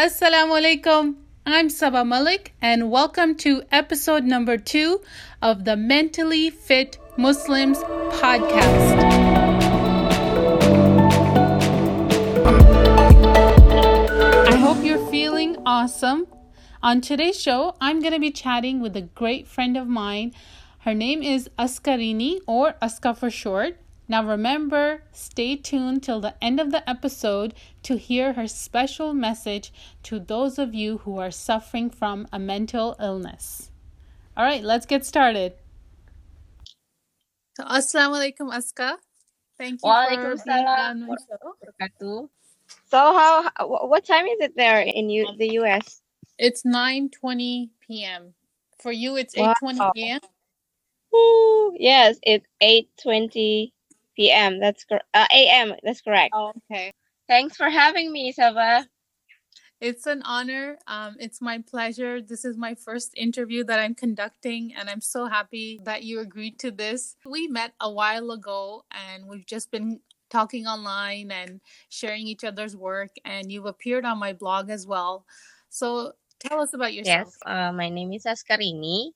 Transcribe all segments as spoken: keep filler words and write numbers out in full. Assalamu alaikum. I'm Sabah Malik and welcome to episode number two of the Mentally Fit Muslims podcast. I hope you're feeling awesome. On today's show, I'm going to be chatting with a great friend of mine. Her name is Asqarini, or Aska for short. Now remember, stay tuned till the end of the episode to hear her special message to those of you who are suffering from a mental illness. All right, let's get started. So, Assalamu alaikum, Aska. Thank you Waalaikum for being on my show. So, how? What time is it there in U, the U S? It's nine twenty p.m. For you, it's eight twenty wow. p m? Ooh, yes, it's eight twenty P M. That's correct. Uh, A M. That's correct. Oh, okay. Thanks for having me, Sabah. It's an honor. Um, it's my pleasure. This is my first interview that I'm conducting, and I'm so happy that you agreed to this. We met a while ago, and we've just been talking online and sharing each other's work. And you've appeared on my blog as well. So tell us about yourself. Yes. Uh, my name is Asqarini.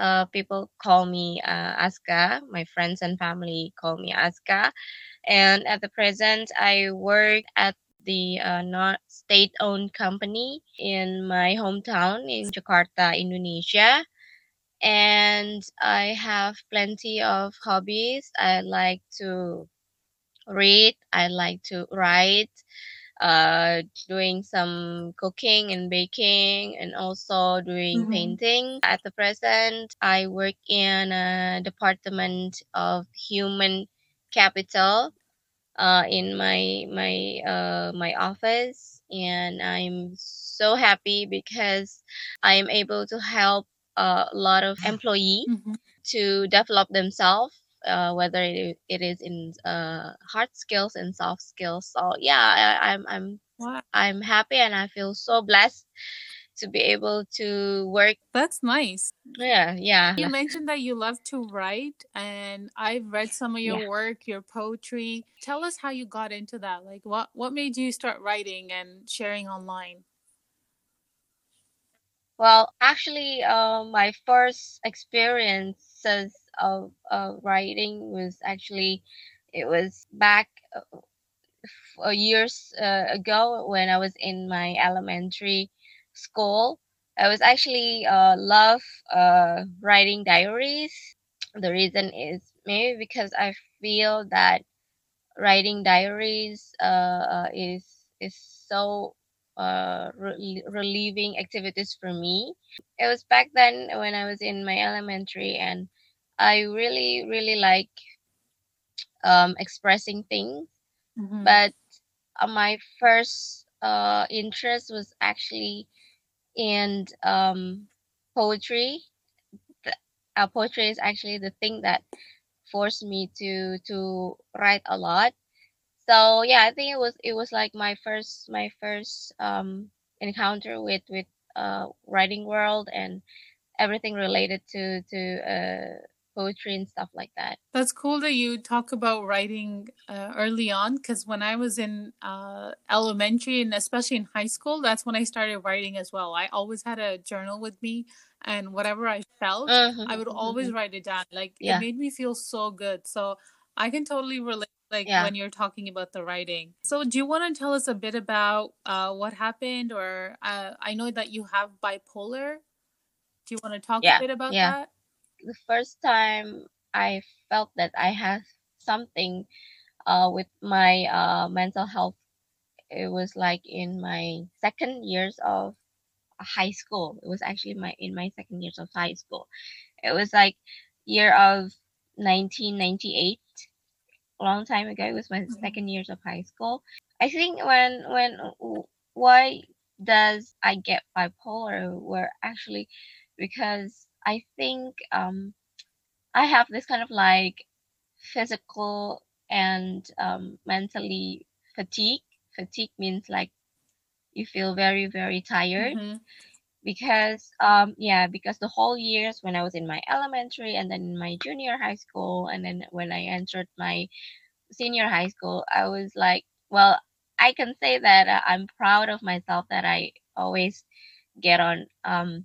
Uh, people call me uh, Aska. My friends and family call me Aska. And at the present, I work at the uh, non state-owned company in my hometown in Jakarta, Indonesia. And I have plenty of hobbies. I like to read. I like to write. Uh, doing some cooking and baking, and also doing mm-hmm. painting. At the present, I work in a department of human capital uh, in my my uh, my office, and I'm so happy because I am able to help a lot of employees mm-hmm. to develop themselves. Uh, whether it, it is in uh, hard skills and soft skills, so yeah, I, I'm I'm wow. I'm happy and I feel so blessed to be able to work. That's nice. Yeah, yeah. You mentioned that you love to write, and I've read some of your yeah. work, your poetry. Tell us how you got into that. Like, what what made you start writing and sharing online? Well, actually, uh, my first experiences of uh, writing was actually, it was back uh, years uh, ago when I was in my elementary school. I was actually uh, love uh, writing diaries. The reason is maybe because I feel that writing diaries uh, is is so Uh, re- relieving activities for me. It was back then when I was in my elementary, and I really, really like um, expressing things. Mm-hmm. But uh, my first uh, interest was actually in um, poetry. The, uh, poetry is actually the thing that forced me to to write a lot. So yeah, I think it was it was like my first my first um, encounter with with uh, writing world and everything related to to uh, poetry and stuff like that. That's cool that you talk about writing uh, early on, because when I was in uh, elementary and especially in high school, that's when I started writing as well. I always had a journal with me, and whatever I felt, mm-hmm. I would always mm-hmm. write it down. Like yeah. it made me feel so good. So I can totally relate. Like yeah. when you're talking about the writing. So do you want to tell us a bit about uh, what happened? Or uh, I know that you have bipolar. Do you want to talk yeah. a bit about yeah. that? The first time I felt that I had something uh, with my uh, mental health, it was like in my second years of high school. It was actually my in my second years of high school. It was like year of nineteen ninety-eight. A long time ago. It was my second years of high school. I think when when why does I get bipolar were actually because I think um I have this kind of like physical and um mentally fatigue. Fatigue means like you feel very very tired mm-hmm. because um yeah because the whole years when I was in my elementary and then my junior high school and then when I entered my senior high school, I was like, well, I can say that uh, I'm proud of myself that I always get on um,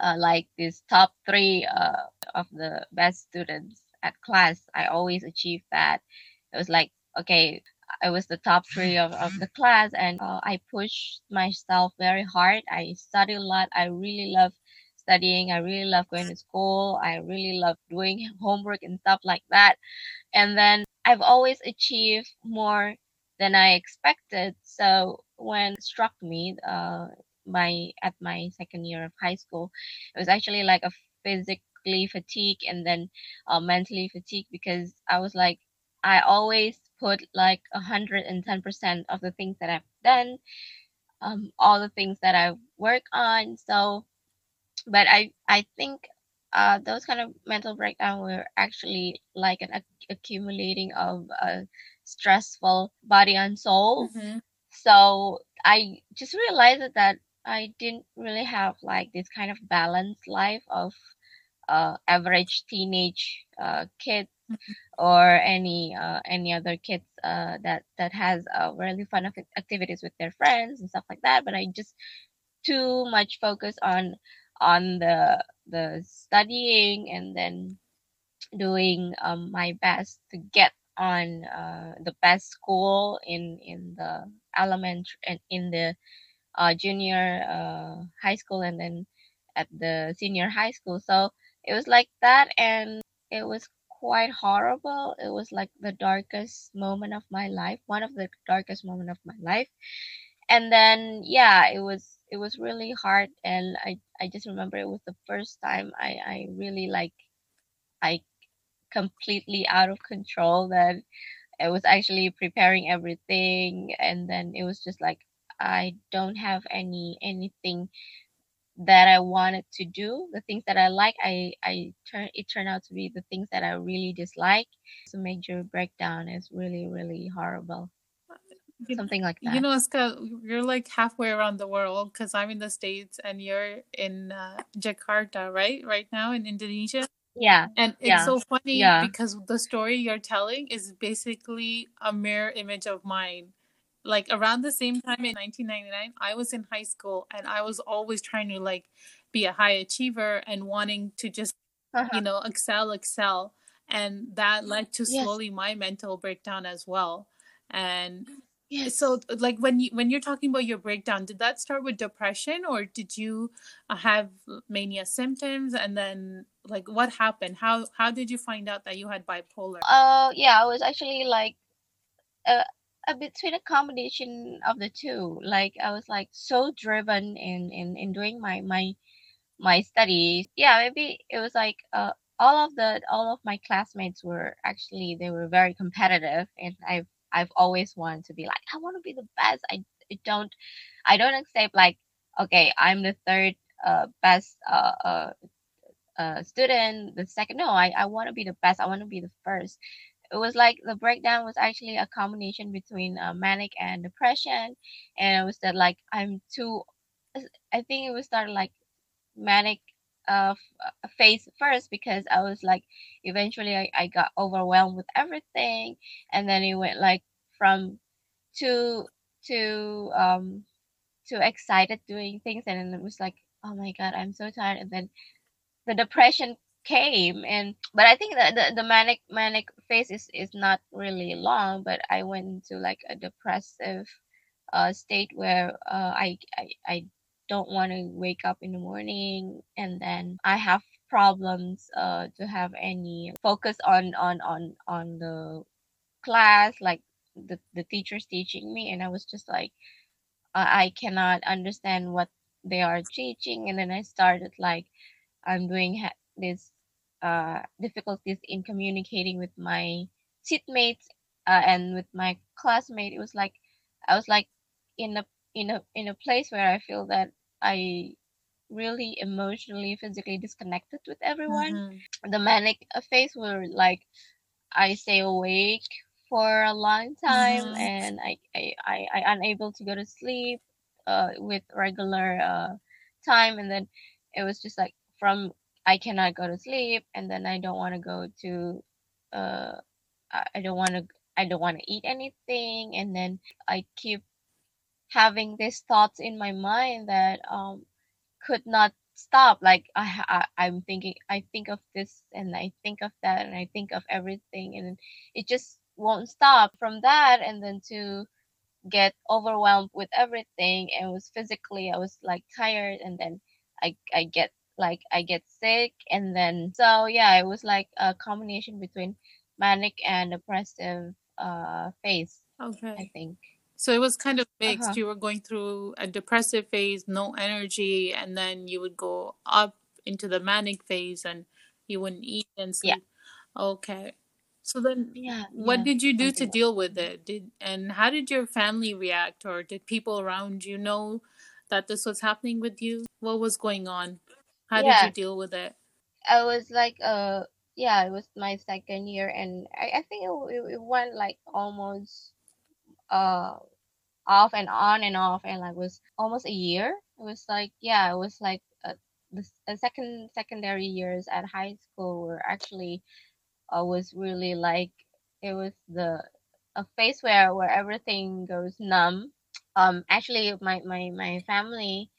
uh, like this top three uh, of the best students at class. I always achieved that. It was like, okay, I was the top three of, of the class, and uh, I pushed myself very hard. I studied a lot. I really love studying. I really love going to school. I really love doing homework and stuff like that. And then I've always achieved more than I expected. So when it struck me uh, my at my second year of high school, it was actually like a physically fatigue and then uh, mentally fatigue, because I was like, I always put like one hundred ten percent of the things that I've done, um, all the things that I work on. So, but I, I think uh, those kind of mental breakdown were actually like an ac- accumulating of a stressful body and soul. Mm-hmm. So I just realized that I didn't really have like this kind of balanced life of uh, average teenage uh, kid. Or any uh, any other kids uh, that that has uh, really fun activities with their friends and stuff like that. But I just too much focus on on the the studying and then doing um, my best to get on uh, the best school in in the elementary and in the uh, junior uh, high school and then at the senior high school. So it was like that, and it was quite horrible. It was like the darkest moment of my life, one of the darkest moment of my life. And then yeah, it was it was really hard, and I, I just remember it was the first time I, I really like I completely out of control, that I was actually preparing everything, and then it was just like I don't have any anything that I wanted to do. The things that I like, I, I turn it turned out to be the things that I really dislike. So major breakdown is really, really horrible. Something like that. You know, Aska, you're like halfway around the world, because I'm in the States and you're in uh, Jakarta, right? Right now in Indonesia. Yeah. And it's yeah. so funny yeah. because the story you're telling is basically a mirror image of mine. Like around the same time in nineteen ninety-nine, I was in high school, and I was always trying to like be a high achiever and wanting to just, uh-huh. you know, excel, excel. And that led to slowly yes. my mental breakdown as well. And yes. so like when you, when you're talking about your breakdown, did that start with depression, or did you have mania symptoms? And then like, what happened? How, how did you find out that you had bipolar? Oh uh, yeah, I was actually like, uh, a between a combination of the two. Like I was like so driven in in, in doing my my my studies. Yeah, maybe it was like uh, all of the all of my classmates were actually they were very competitive, and I've I've always wanted to be like, I want to be the best. I, I don't I don't accept like, okay, I'm the third uh, best uh, uh, uh, student, the second. No, I, I want to be the best. I want to be the first. It was like the breakdown was actually a combination between uh, manic and depression. And it was that like, I'm too, I think it was started like manic uh, phase first, because I was like, eventually I, I got overwhelmed with everything. And then it went like from too, too, um, too excited doing things. And then it was like, oh my God, I'm so tired. And then the depression came. And but I think that the, the manic manic phase is, is not really long, but I went into like a depressive uh state where uh I, I I don't want to wake up in the morning, and then I have problems uh to have any focus on on on on the class, like the the teachers teaching me, and I was just like uh, I cannot understand what they are teaching. And then I started like I'm doing ha- this uh difficulties in communicating with my seatmates uh, and with my classmate. It was like I was like in a in a in a place where I feel that I really emotionally, physically disconnected with everyone. Mm-hmm. The manic phase were like I stay awake for a long time, mm-hmm. and I, I I I unable to go to sleep uh with regular uh time. And then it was just like from I cannot go to sleep, and then I don't want to go to, uh, I don't want to I don't want to eat anything. And then I keep having these thoughts in my mind that um could not stop. Like I, I I'm thinking, I think of this and I think of that and I think of everything, and it just won't stop. From that, and then to get overwhelmed with everything, and was physically, I was like tired, and then I I get like I get sick, and then so yeah, it was like a combination between manic and depressive uh phase. Okay, I think. So it was kind of mixed. Uh-huh. You were going through a depressive phase, no energy, and then you would go up into the manic phase and you wouldn't eat and sleep. Yeah. Okay. So then yeah, what yeah, did you do to deal with it? Did and how did your family react, or did people around you know that this was happening with you? What was going on? How yeah. did you deal with it? I was like, uh, yeah, it was my second year, and I, I think it, it went like almost uh, off and on and off, and like was almost a year. It was like, yeah, it was like uh, the, the second secondary years at high school were actually... I was really like, it was the a phase where where everything goes numb. Um, actually, my my my family,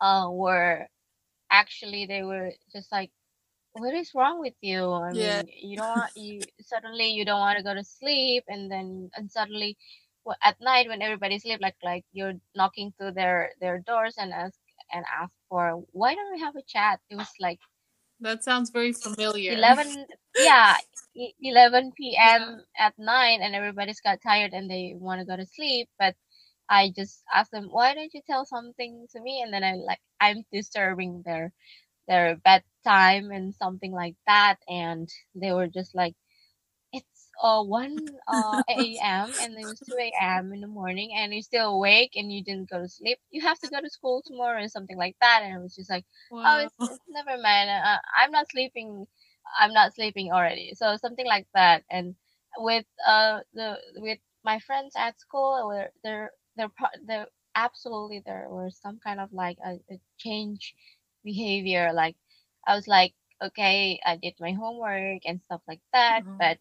uh, were actually they were just like, what is wrong with you? I yeah. mean, you don't want, you suddenly you don't want to go to sleep, and then and suddenly, well, at night when everybody sleep, like like you're knocking through their their doors and ask and ask for, why don't we have a chat? It was like. That sounds very familiar. Eleven, yeah, eleven p m. Yeah. At nine, and everybody's got tired and they want to go to sleep. But I just asked them, "Why don't you tell something to me?" And then I like I'm disturbing their their bedtime and something like that. And they were just like, "It's uh one uh a m and it was two a m in the morning, and you're still awake and you didn't go to sleep. You have to go to school tomorrow," or something like that. And I was just like, wow. "Oh, it's, it's never mind. Uh, I'm not sleeping. I'm not sleeping already." So something like that. And with uh the with my friends at school, where there there there absolutely there was some kind of like a, a change behavior. Like I was like, okay, I did my homework and stuff like that, mm-hmm. but.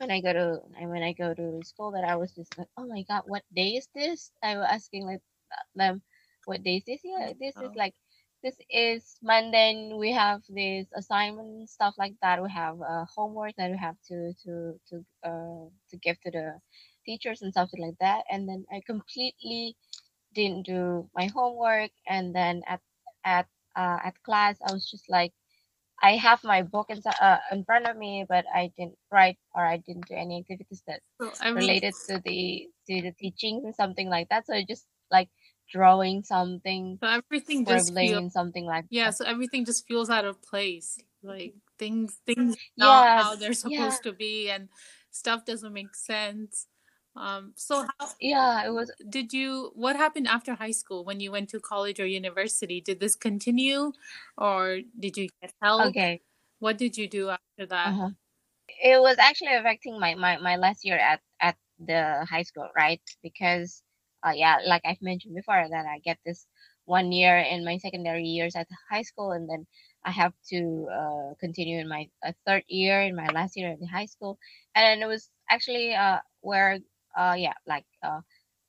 When I go to and when I go to school, that I was just like, oh my god, what day is this? I was asking like them, what day is this? Yeah, this oh. is like, this is Monday. We have this assignment, stuff like that. We have uh, homework that we have to to to uh to give to the teachers and something like that. And then I completely didn't do my homework. And then at at uh, at class, I was just like. I have my book in, uh, in front of me, but I didn't write or I didn't do any activities that so, I mean, related to the to the teachings and something like that. So just like drawing something, so everything just feels, something like yeah. That. So everything just feels out of place. Like things, things not yes, how they're supposed yeah. to be, and stuff doesn't make sense. Um. So how, yeah, it was. Did you? What happened after high school when you went to college or university? Did this continue, or did you get help? Okay. What did you do after that? Uh-huh. It was actually affecting my, my, my last year at, at the high school, right? Because, uh, yeah, like I've mentioned before, that I get this one year in my secondary years at high school, and then I have to uh, continue in my uh, third year in my last year at the high school, and it was actually uh where. Uh, yeah, like, uh,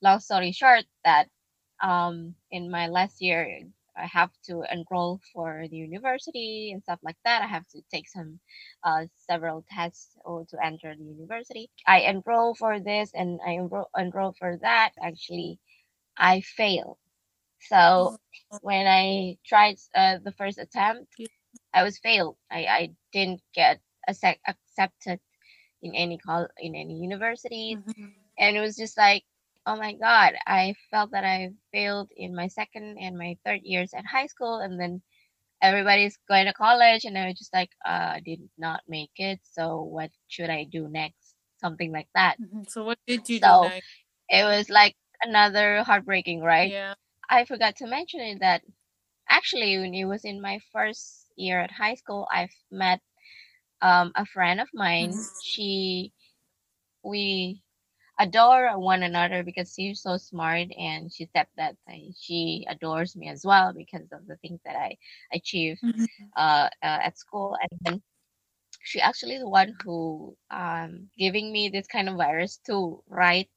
long story short, that um, in my last year, I have to enroll for the university and stuff like that. I have to take some, uh, several tests or to enter the university. I enroll for this and I enroll, enroll for that. Actually, I failed. So when I tried uh, the first attempt, I was failed. I, I didn't get ac- accepted in any col- in any university. Mm-hmm. And it was just like, oh my God, I felt that I failed in my second and my third years at high school. And then everybody's going to college. And I was just like, uh, I did not make it. So what should I do next? Something like that. Mm-hmm. So what did you so do next? It was like another heartbreaking, right? Yeah. I forgot to mention that actually when it was in my first year at high school, I've met um, a friend of mine. Mm-hmm. She, we... adore one another because she's so smart, and she said that she adores me as well because of the things that I achieved mm-hmm. uh, uh, at school. And then she actually the one who um giving me this kind of virus to write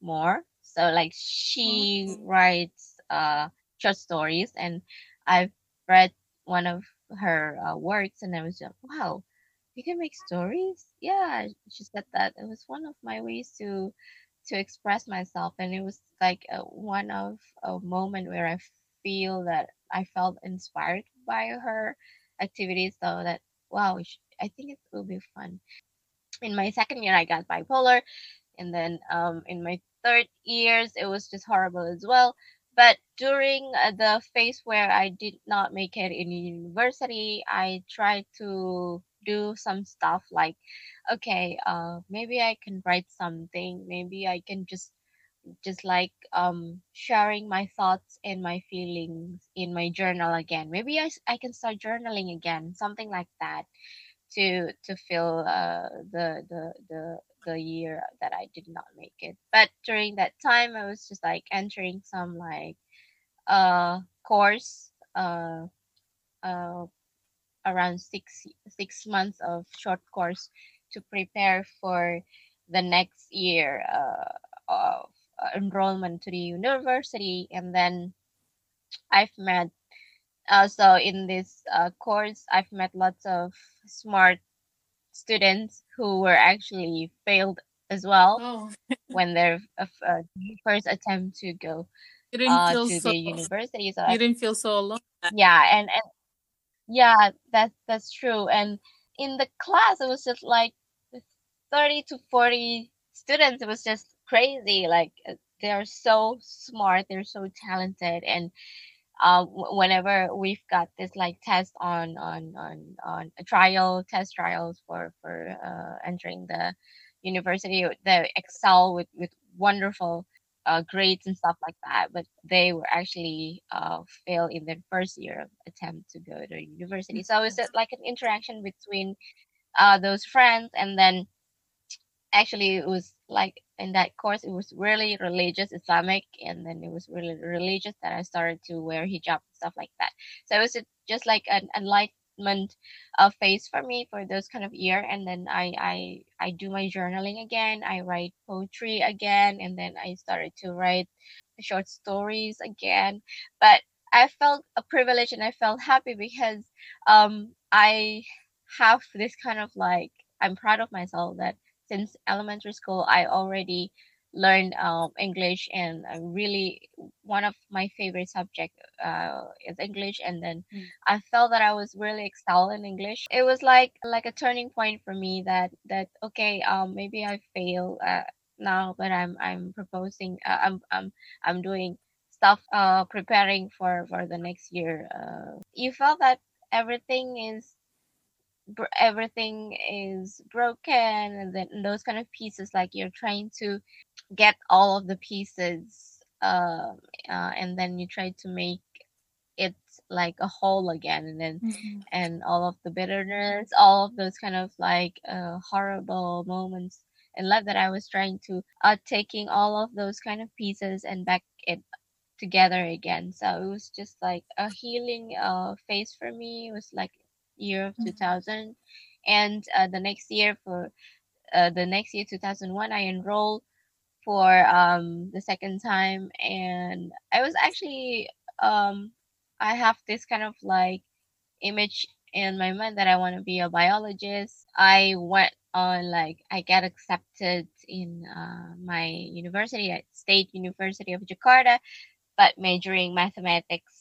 more. So like she writes uh short stories, and I've read one of her uh, works, and I was like, wow, you can make stories? Yeah, she said that it was one of my ways to to express myself, and it was like a, one of a moment where I feel that I felt inspired by her activities. So that wow, I think it will be fun. In my second year, I got bipolar, and then um in my third years, it was just horrible as well. But during the phase where I did not make it in university, I tried to do some stuff like, okay, uh, maybe I can write something. Maybe I can just, just like um, sharing my thoughts and my feelings in my journal again. Maybe I, I can start journaling again, something like that, to to fill uh, the the the. the year that I did not make it. But during that time, I was just like entering some like uh course uh uh around six six months of short course to prepare for the next year uh of enrollment to the university. And then I've met also in this uh course, I've met lots of smart students who were actually failed as well oh. when their uh, first attempt to go uh, to so, the university. So you I, didn't feel so alone. Yeah, and, and yeah, that's that's true. And in the class, it was just like thirty to forty students. It was just crazy. Like they are so smart, they're so talented, and uh, whenever we've got this like test on on on on a trial test trials for for uh, entering the university, they excel with with wonderful uh, grades and stuff like that. But they were actually uh, fail in their first year of attempt to go to university. So it's like an interaction between uh, those friends, and then actually it was like in that course, it was really religious, Islamic, and then it was really religious that I started to wear hijab and stuff like that. So it was just like an enlightenment uh, phase for me for those kind of year. And then I, I I do my journaling again, I write poetry again, and then I started to write short stories again. But I felt a privilege, and I felt happy because um I have this kind of like, I'm proud of myself that since elementary school, I already learned um, English, and uh, really one of my favorite subject uh, is English. And then mm. I felt that I was really excel in English. It was like like a turning point for me that that okay, um, maybe I fail uh, now, but I'm I'm proposing, uh, I'm I'm I'm doing stuff, uh, preparing for, for the next year. Uh, you felt that everything is. everything is broken, and then those kind of pieces, like you're trying to get all of the pieces uh, uh and then you try to make it like a whole again, and then mm-hmm. and all of the bitterness, all of those kind of like uh horrible moments in life that I was trying to uh taking all of those kind of pieces and back it together again. So it was just like a healing uh phase for me. It was like year of two thousand, and uh, the next year for uh, the next year two thousand one, I enrolled for um the second time, and I was actually um I have this kind of like image in my mind that I want to be a biologist. I went on like I got accepted in uh, my university at State University of Jakarta, but majoring mathematics,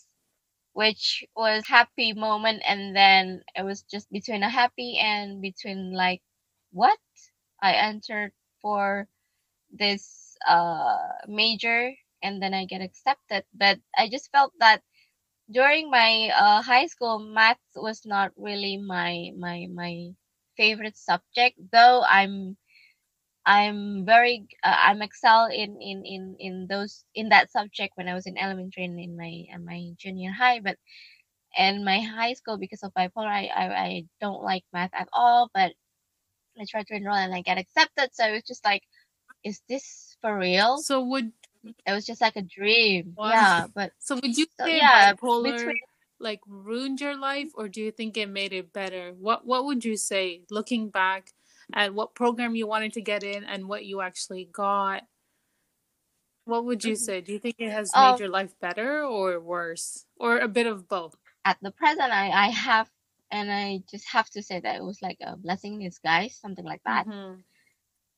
which was happy moment. And then it was just between a happy and between like, what? I entered for this uh major, and then I get accepted. But I just felt that during my uh, high school, maths was not really my my my favorite subject, though I'm I'm very uh, I'm excel in, in, in, in those in that subject when I was in elementary and in my in my junior high, but and my high school, because of bipolar, I, I, I don't like math at all. But I tried to enroll and I got accepted, so it was just like, is this for real? So would it was just like a dream, wow. yeah. But so would you so, say yeah, bipolar between... like ruined your life, or do you think it made it better? What what would you say, looking back at what program you wanted to get in and what you actually got? What would you say? Do you think it has made um, your life better or worse, or a bit of both? At the present, I, I have, and I just have to say that it was like a blessing in disguise, something like that. Mm-hmm.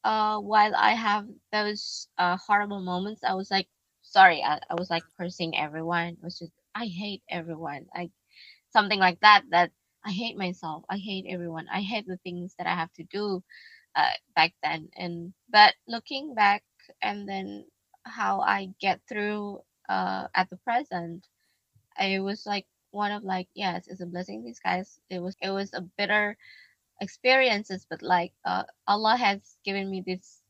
Uh, while I have those uh, horrible moments, I was like, sorry, I, I was like cursing everyone. It was just, I hate everyone. Like something like that, that I hate myself. I hate everyone. I hate the things that I have to do uh, back then. And but looking back and then how I get through uh at the present, it was like one of like, yes, it's a blessing in disguise. It was it was a bitter experiences, but like uh Allah has given me this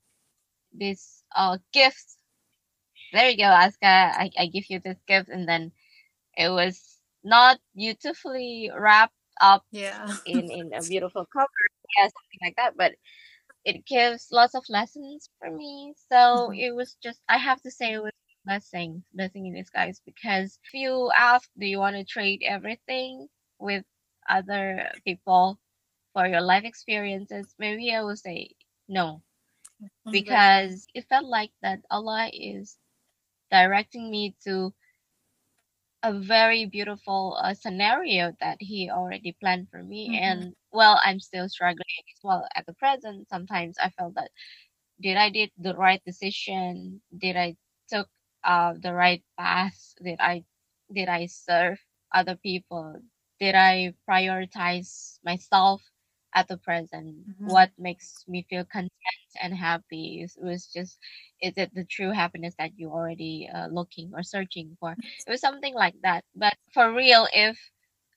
this uh gift. There you go, Aska. I, I give you this gift, and then it was not beautifully wrapped up yeah. in, in a beautiful cover, yeah, something like that, but it gives lots of lessons for me. So mm-hmm. it was just, I have to say it was a blessing, blessing in disguise, because if you ask, do you want to trade everything with other people for your life experiences? Maybe I will say no, mm-hmm. because it felt like that Allah is directing me to a very beautiful uh, scenario that he already planned for me. Mm-hmm. And well, I'm still struggling as well at the present. Sometimes I felt that, did I did the right decision? Did I took uh, the right path? Did I did I serve other people? Did I prioritize myself at the present? Mm-hmm. What makes me feel content and happy? It was just, is it the true happiness that you already uh, looking or searching for? It was something like that. But for real, if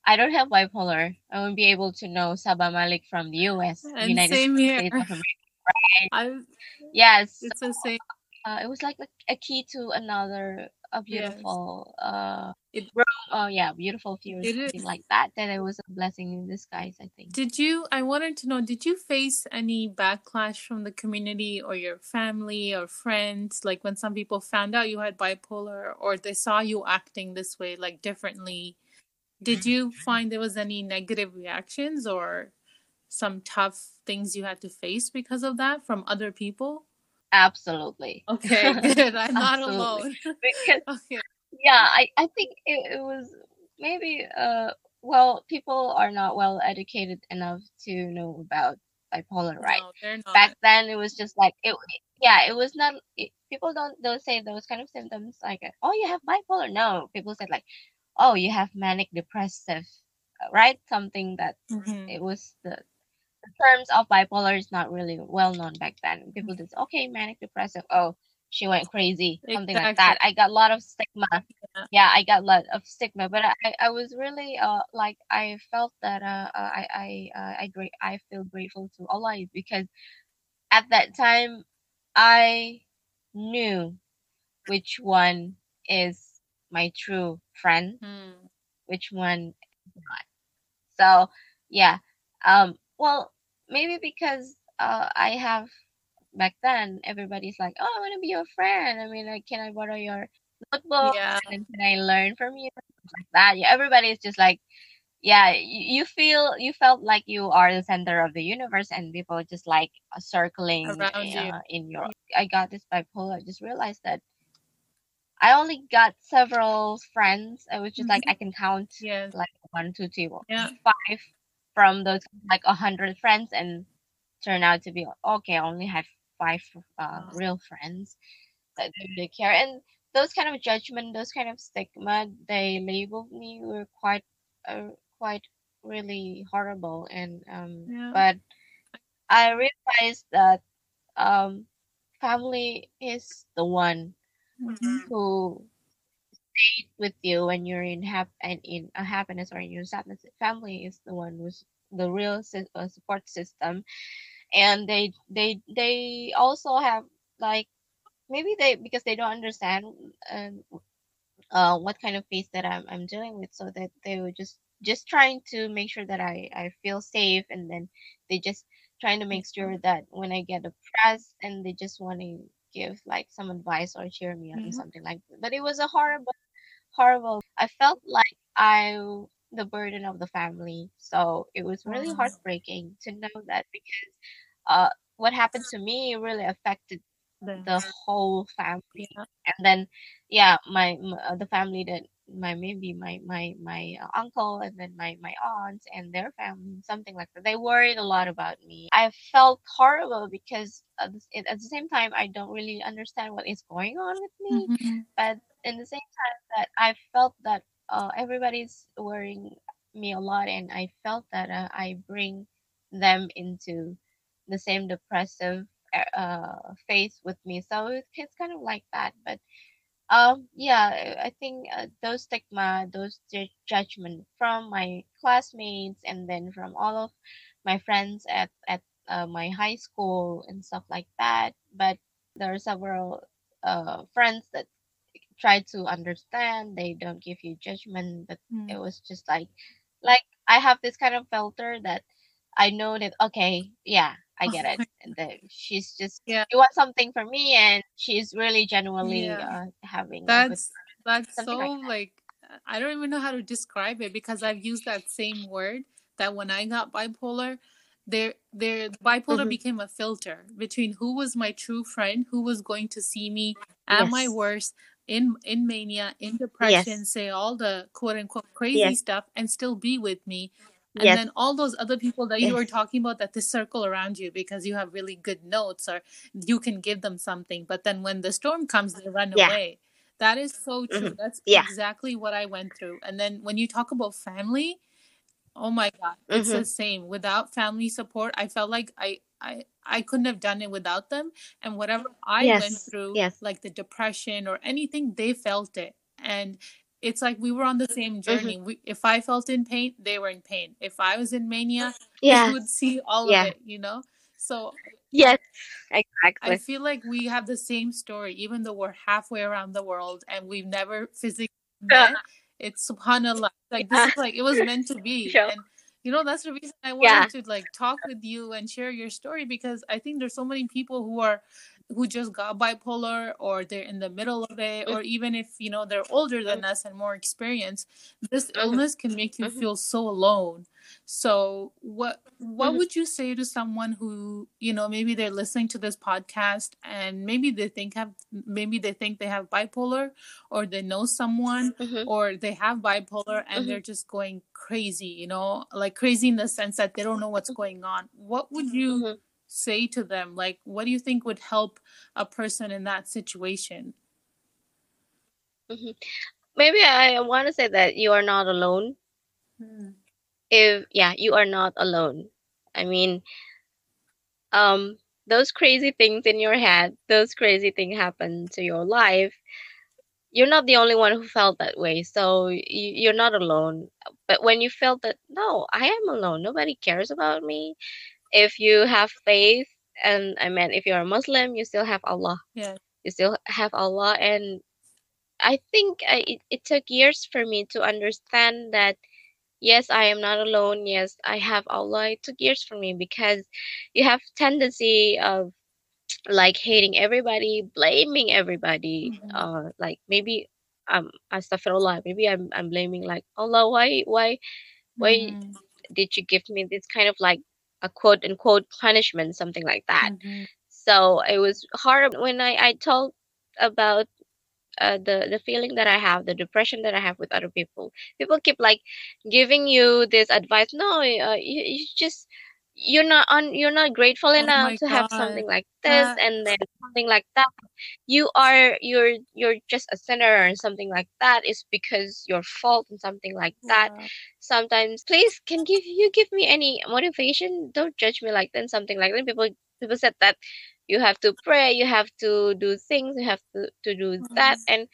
I don't have bipolar, I won't be able to know Sabah Malik from the U S, and United same here. States of America, right? I'm, yes. It's so, the same. Uh, it was like a, a key to another a beautiful, yes. uh, it, oh yeah, beautiful view, something is. Like that. Then it was a blessing in disguise, I think. Did you, I wanted to know, did you face any backlash from the community or your family or friends? Like when some people found out you had bipolar, or they saw you acting this way, like differently, did you find there was any negative reactions or some tough things you had to face because of that from other people? Absolutely. Okay, good. I'm not alone. Because, okay. Yeah, I, I think it, it was maybe, uh, well, people are not well educated enough to know about bipolar, right? No, they're not. Back then, it was just like, it. yeah, it was not, it, people don't, don't say those kind of symptoms like, oh, you have bipolar. No, people said like, oh, you have manic depressive, right? Something that mm-hmm. it was the, the terms of bipolar is not really well known back then. People just, okay, manic depressive. Oh, she went crazy, something exactly. like that. I got a lot of stigma. Yeah, yeah I got a lot of stigma, but I, I was really uh like I felt that uh I I uh, I great I feel grateful to Allah, because at that time I knew which one is my true friend, hmm. which one not. So yeah, um, well, maybe because uh, I have back then, everybody's like, oh, I want to be your friend. I mean, like, can I borrow your notebook? Yeah. And can I learn from you? Like that. Yeah, everybody's just like, yeah, you, you feel you felt like you are the center of the universe, and people just like circling around you. Uh, in your. I got this bipolar. I just realized that I only got several friends. I was just like, I can count yes. like one, two, three, one, yeah. five from those like a hundred friends, and turn out to be okay. I only had five uh, real friends that really care. And those kind of judgment, those kind of stigma, they labeled me were quite, uh, quite really horrible. And um, yeah. but I realized that um, family is the one. Mm-hmm. Who stayed with you when you're in hap and in a happiness or in your sadness? Family is the one who's the real si- uh, support system, and they they they also have like maybe they because they don't understand um, uh what kind of phase that I'm I'm dealing with, so that they were just just trying to make sure that I I feel safe, and then they just trying to make sure that when I get depressed, and they just want to give like some advice or cheer me up mm-hmm. or something like that. But it was a horrible horrible. I felt like I the burden of the family. So it was really heartbreaking to know that, because uh, what happened to me really affected the, the whole family. Yeah. And then, yeah, my, my the family that my maybe my my my uncle and then my my aunts and their family, something like that. They worried a lot about me. I felt horrible because at the same time I don't really understand what is going on with me, mm-hmm. but in the same time that I felt that Uh, everybody's worrying me a lot, and I felt that uh, I bring them into the same depressive uh, phase with me. So it, it's kind of like that. But um, yeah, I think uh, those stigma, those ju- judgment from my classmates, and then from all of my friends at at uh, my high school and stuff like that. But there are several uh, friends that try to understand. They don't give you judgment, but mm. it was just like like I have this kind of filter that I know that, okay, yeah, I get it, and that she's just yeah. you want something from me, and she's really genuinely yeah. uh, having that's that's so like, that. Like I don't even know how to describe it, because I've used that same word that when I got bipolar, There, there, bipolar mm-hmm. became a filter between who was my true friend, who was going to see me at yes. my worst, in in mania, in depression, yes. say all the quote unquote crazy yes. stuff, and still be with me. And yes. then all those other people that you yes. were talking about, that this circle around you because you have really good notes or you can give them something. But then when the storm comes, they run yeah. away. That is so true. Mm-hmm. That's yeah. exactly what I went through. And then when you talk about family, oh my God, it's mm-hmm. the same. Without family support, I felt like I, I, I couldn't have done it without them. And whatever I yes. went through, yes. like the depression or anything, they felt it. And it's like we were on the same journey. Mm-hmm. We, if I felt in pain, they were in pain. If I was in mania, yeah. they would see all yeah. of it, you know? So yes, exactly. I feel like we have the same story, even though we're halfway around the world and we've never physically met. Yeah. It's subhanallah, like this is like it was meant to be. Sure. And you know, that's the reason I wanted yeah. to like talk with you and share your story, because I think there's so many people who are who just got bipolar, or they're in the middle of it, or even if you know they're older than us and more experienced, this illness can make you feel so alone. So what what would you say to someone who, you know, maybe they're listening to this podcast and maybe they think have maybe they think they have bipolar, or they know someone mm-hmm. or they have bipolar and mm-hmm. they're just going crazy, you know, like crazy in the sense that they don't know what's going on. What would you mm-hmm. say to them? Like, what do you think would help a person in that situation? Mm-hmm. Maybe I want to say that you are not alone. Hmm. If, yeah, you are not alone. I mean, um, those crazy things in your head, those crazy things happen to your life. You're not the only one who felt that way, so you, you're not alone. But when you felt that, no, I am alone, nobody cares about me. If you have faith, and I mean, if you're a Muslim, you still have Allah. Yeah. You still have Allah. And I think I, it, it took years for me to understand that, yes, I am not alone. Yes, I have Allah. It took years for me, because you have tendency of like hating everybody, blaming everybody. Mm-hmm. Uh, like maybe um, astaghfirullah. Maybe I'm I'm blaming like Allah. Why why why mm-hmm. did you give me this kind of like a quote unquote punishment, something like that? Mm-hmm. So it was horrible when I I told about Uh, the the feeling that I have, the depression that I have with other people. People keep like giving you this advice. No, uh, you, you just you're not on. You're not grateful oh enough to God. Have something like this, yeah. and then something like that. You are you're you're just a sinner, and something like that is because your fault, and something like yeah. that. Sometimes, please, can give you give me any motivation? Don't judge me like that. Something like that. People people said that. You have to pray, you have to do things, you have to, to do that. And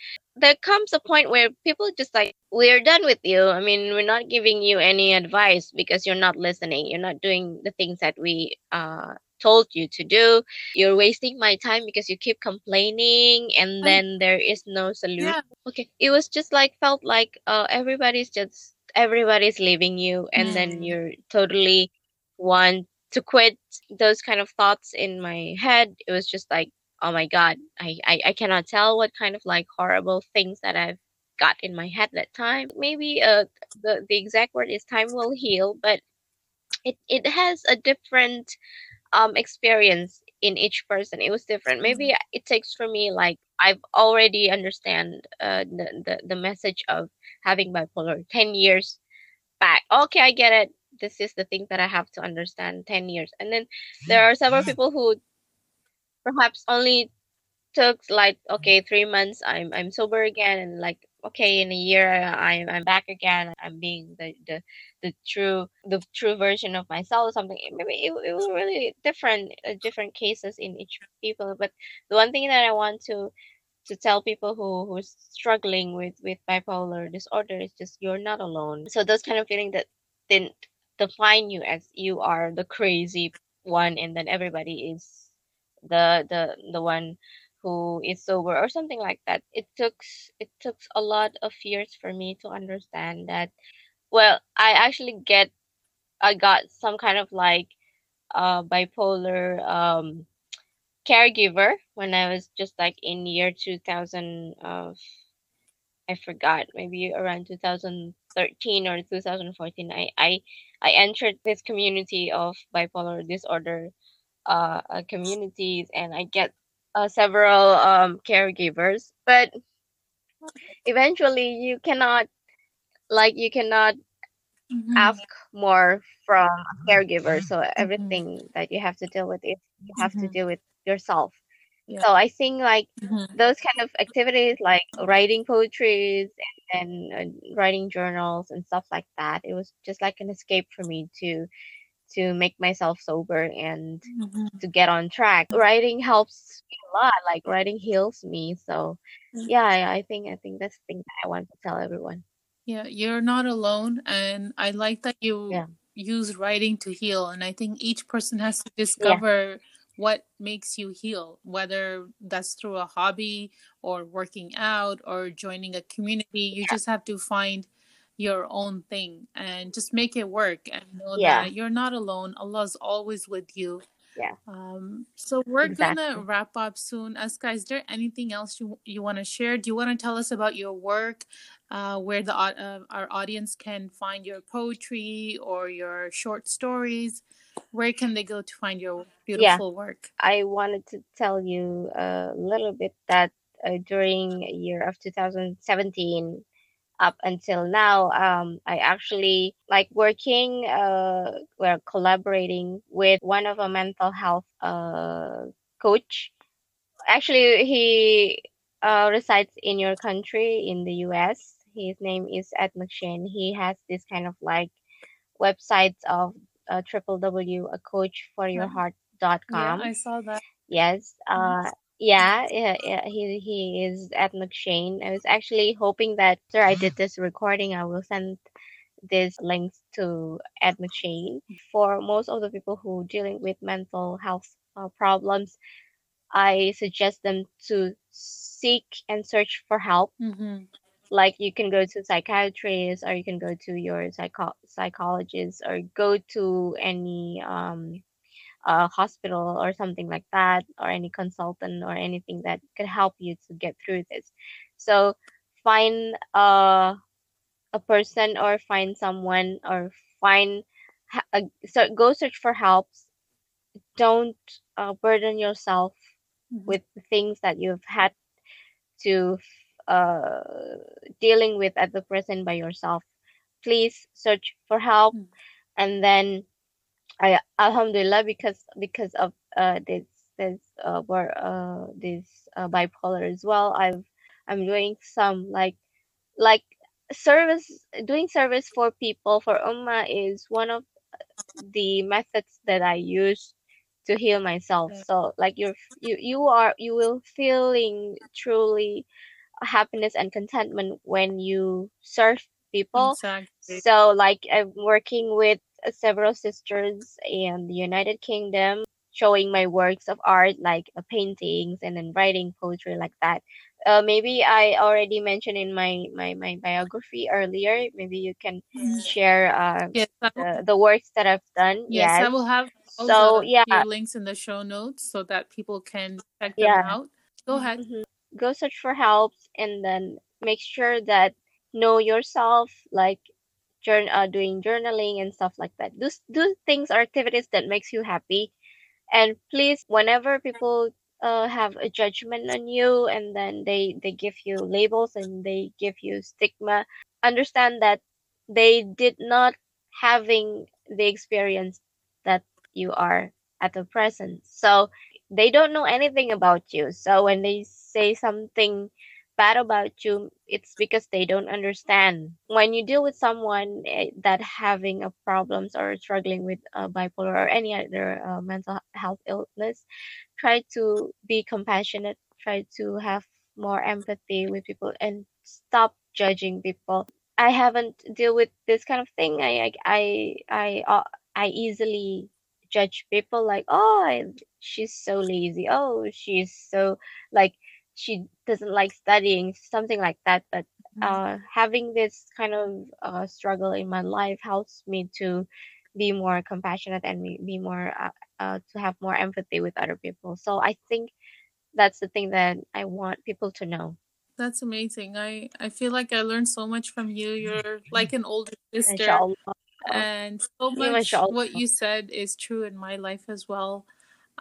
there comes a point where people just like, we're done with you. I mean, we're not giving you any advice because you're not listening. You're not doing the things that we uh, told you to do. You're wasting my time because you keep complaining, and then there is no solution. Yeah. Okay. It was just like, felt like uh, everybody's just, everybody's leaving you, and mm. then you're totally one to quit. Those kind of thoughts in my head, it was just like, oh my God, I, I, I cannot tell what kind of like horrible things that I've got in my head that time. Maybe uh, the, the exact word is time will heal, but it, it has a different um experience in each person. It was different. Maybe it takes for me, like, I've already understand uh, the, the, the message of having bipolar ten years back. Okay, I get it. This is the thing that I have to understand ten years. And then there are several people who perhaps only took like, okay, three months, I'm I'm sober again. And like, okay, in a year, I'm I'm back again. I'm being the, the, the true the true version of myself or something. Maybe it, it was really different, uh, different cases in each people. But the one thing that I want to to tell people who who's struggling with, with bipolar disorder is just, you're not alone. So those kind of feeling that didn't define you as you are the crazy one, and then everybody is the the the one who is sober or something like that. It took it took a lot of years for me to understand that. Well, I actually get, I got some kind of like uh, bipolar um, caregiver when I was just like in year two thousand. Uh, I forgot, maybe around two thousand thirteen or two thousand fourteen. I I I entered this community of bipolar disorder uh, communities, and I get. Uh, several um caregivers, but eventually you cannot like you cannot mm-hmm. ask more from a caregiver. So everything mm-hmm. that you have to deal with is you have mm-hmm. to deal with yourself. Yeah. So I think like mm-hmm. those kind of activities, like writing poetry and, and uh, writing journals and stuff like that, it was just like an escape for me to to make myself sober and mm-hmm. to get on track. Writing helps me a lot. Like writing heals me. So yeah, I think I think that's the thing that I want to tell everyone. Yeah, you're not alone, and I like that you yeah. use writing to heal. And I think each person has to discover yeah. what makes you heal, whether that's through a hobby or working out or joining a community. You yeah. just have to find your own thing and just make it work, and know yeah. that you're not alone. Allah's always with you. Yeah. Um, so we're exactly. going to wrap up soon. Asqa, is there anything else you, you want to share? Do you want to tell us about your work, uh, where the uh, our audience can find your poetry or your short stories? Where can they go to find your beautiful yeah. work? I wanted to tell you a little bit that uh, during year of two thousand seventeen, up until now, um, I actually like working, uh, we're collaborating with one of a mental health uh, coach. Actually, he uh, resides in your country, in the U S. His name is Ed McShane. He has this kind of like websites of uh, double-u double-u double-u dot a coach for your heart dot com. Yeah, I saw that. Yes. Uh, Yeah, yeah, yeah, he he is Ed McShane. I was actually hoping that after I did this recording, I will send these links to Ed McShane. For most of the people who are dealing with mental health uh, problems, I suggest them to seek and search for help. Mm-hmm. Like you can go to psychiatrists, or you can go to your psycho- psychologist, or go to any um. a hospital or something like that, or any consultant or anything that could help you to get through this. So find uh, a person or find someone or find a, so go search for help. Don't uh, burden yourself mm-hmm. with the things that you've had to uh, dealing with at the present by yourself. Please search for help, mm-hmm. and then I, Alhamdulillah, because because of uh, this this uh, war, uh this uh, bipolar as well, I've I'm doing some like like service doing service for people, for Ummah, is one of the methods that I use to heal myself. So like you're you you are you will feeling truly happiness and contentment when you serve people. Exactly. So like I'm working with several sisters in the United Kingdom, showing my works of art, like uh, paintings, and then writing poetry like that. Uh, maybe I already mentioned in my, my, my biography earlier. Maybe you can share uh, yes, the, the works that I've done. Yes, yes. I will have all so, the yeah. links in the show notes so that people can check them yeah. out. Go ahead. Mm-hmm. Go search for help, and then make sure that know yourself, like journal, uh, doing journaling and stuff like that. Do, do things or activities that makes you happy. And please, whenever people uh, have a judgment on you and then they, they give you labels and they give you stigma, understand that they did not having the experience that you are at the present. So they don't know anything about you. So when they say something bad about you, it's because they don't understand. When you deal with someone that having a problems or struggling with a bipolar or any other uh, mental health illness, try to be compassionate, try to have more empathy with people and stop judging people. I haven't deal with this kind of thing. I I I I, I easily judge people like, oh, I, she's so lazy. Oh, she's so like she doesn't like studying, something like that. But uh, having this kind of uh, struggle in my life helps me to be more compassionate and be more uh, uh, to have more empathy with other people. So I think that's the thing that I want people to know. That's amazing. I, I feel like I learned so much from you. You're like an older sister. Inshallah. And so much Inshallah. What you said is true in my life as well.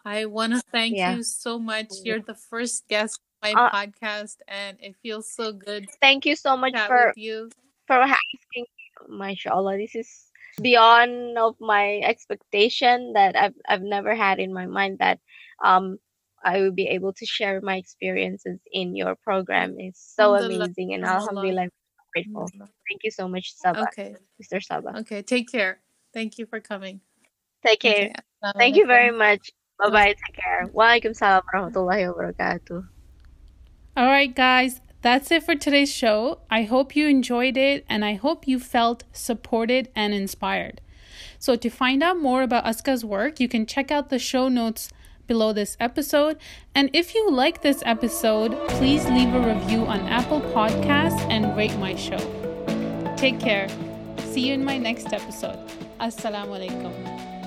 I want to thank yeah. you so much. You're the first guest on my uh, podcast, and it feels so good. Thank you so much for you. for asking. Mashallah, this is beyond of my expectation that I've I've never had in my mind that um I will be able to share my experiences in your program. It's so amazing, and alhamdulillah, I'm grateful. Thank you so much, Sabah. Okay. Mister Sabah. Okay, take care. Thank you for coming. Take care. Okay. Thank you very much. Bye-bye. Take care. Waalaikumsalam warahmatullahi wabarakatuh. All right, guys. That's it for today's show. I hope you enjoyed it, and I hope you felt supported and inspired. So to find out more about Asqa's work, you can check out the show notes below this episode. And if you like this episode, please leave a review on Apple Podcasts and rate my show. Take care. See you in my next episode. Assalamu alaikum.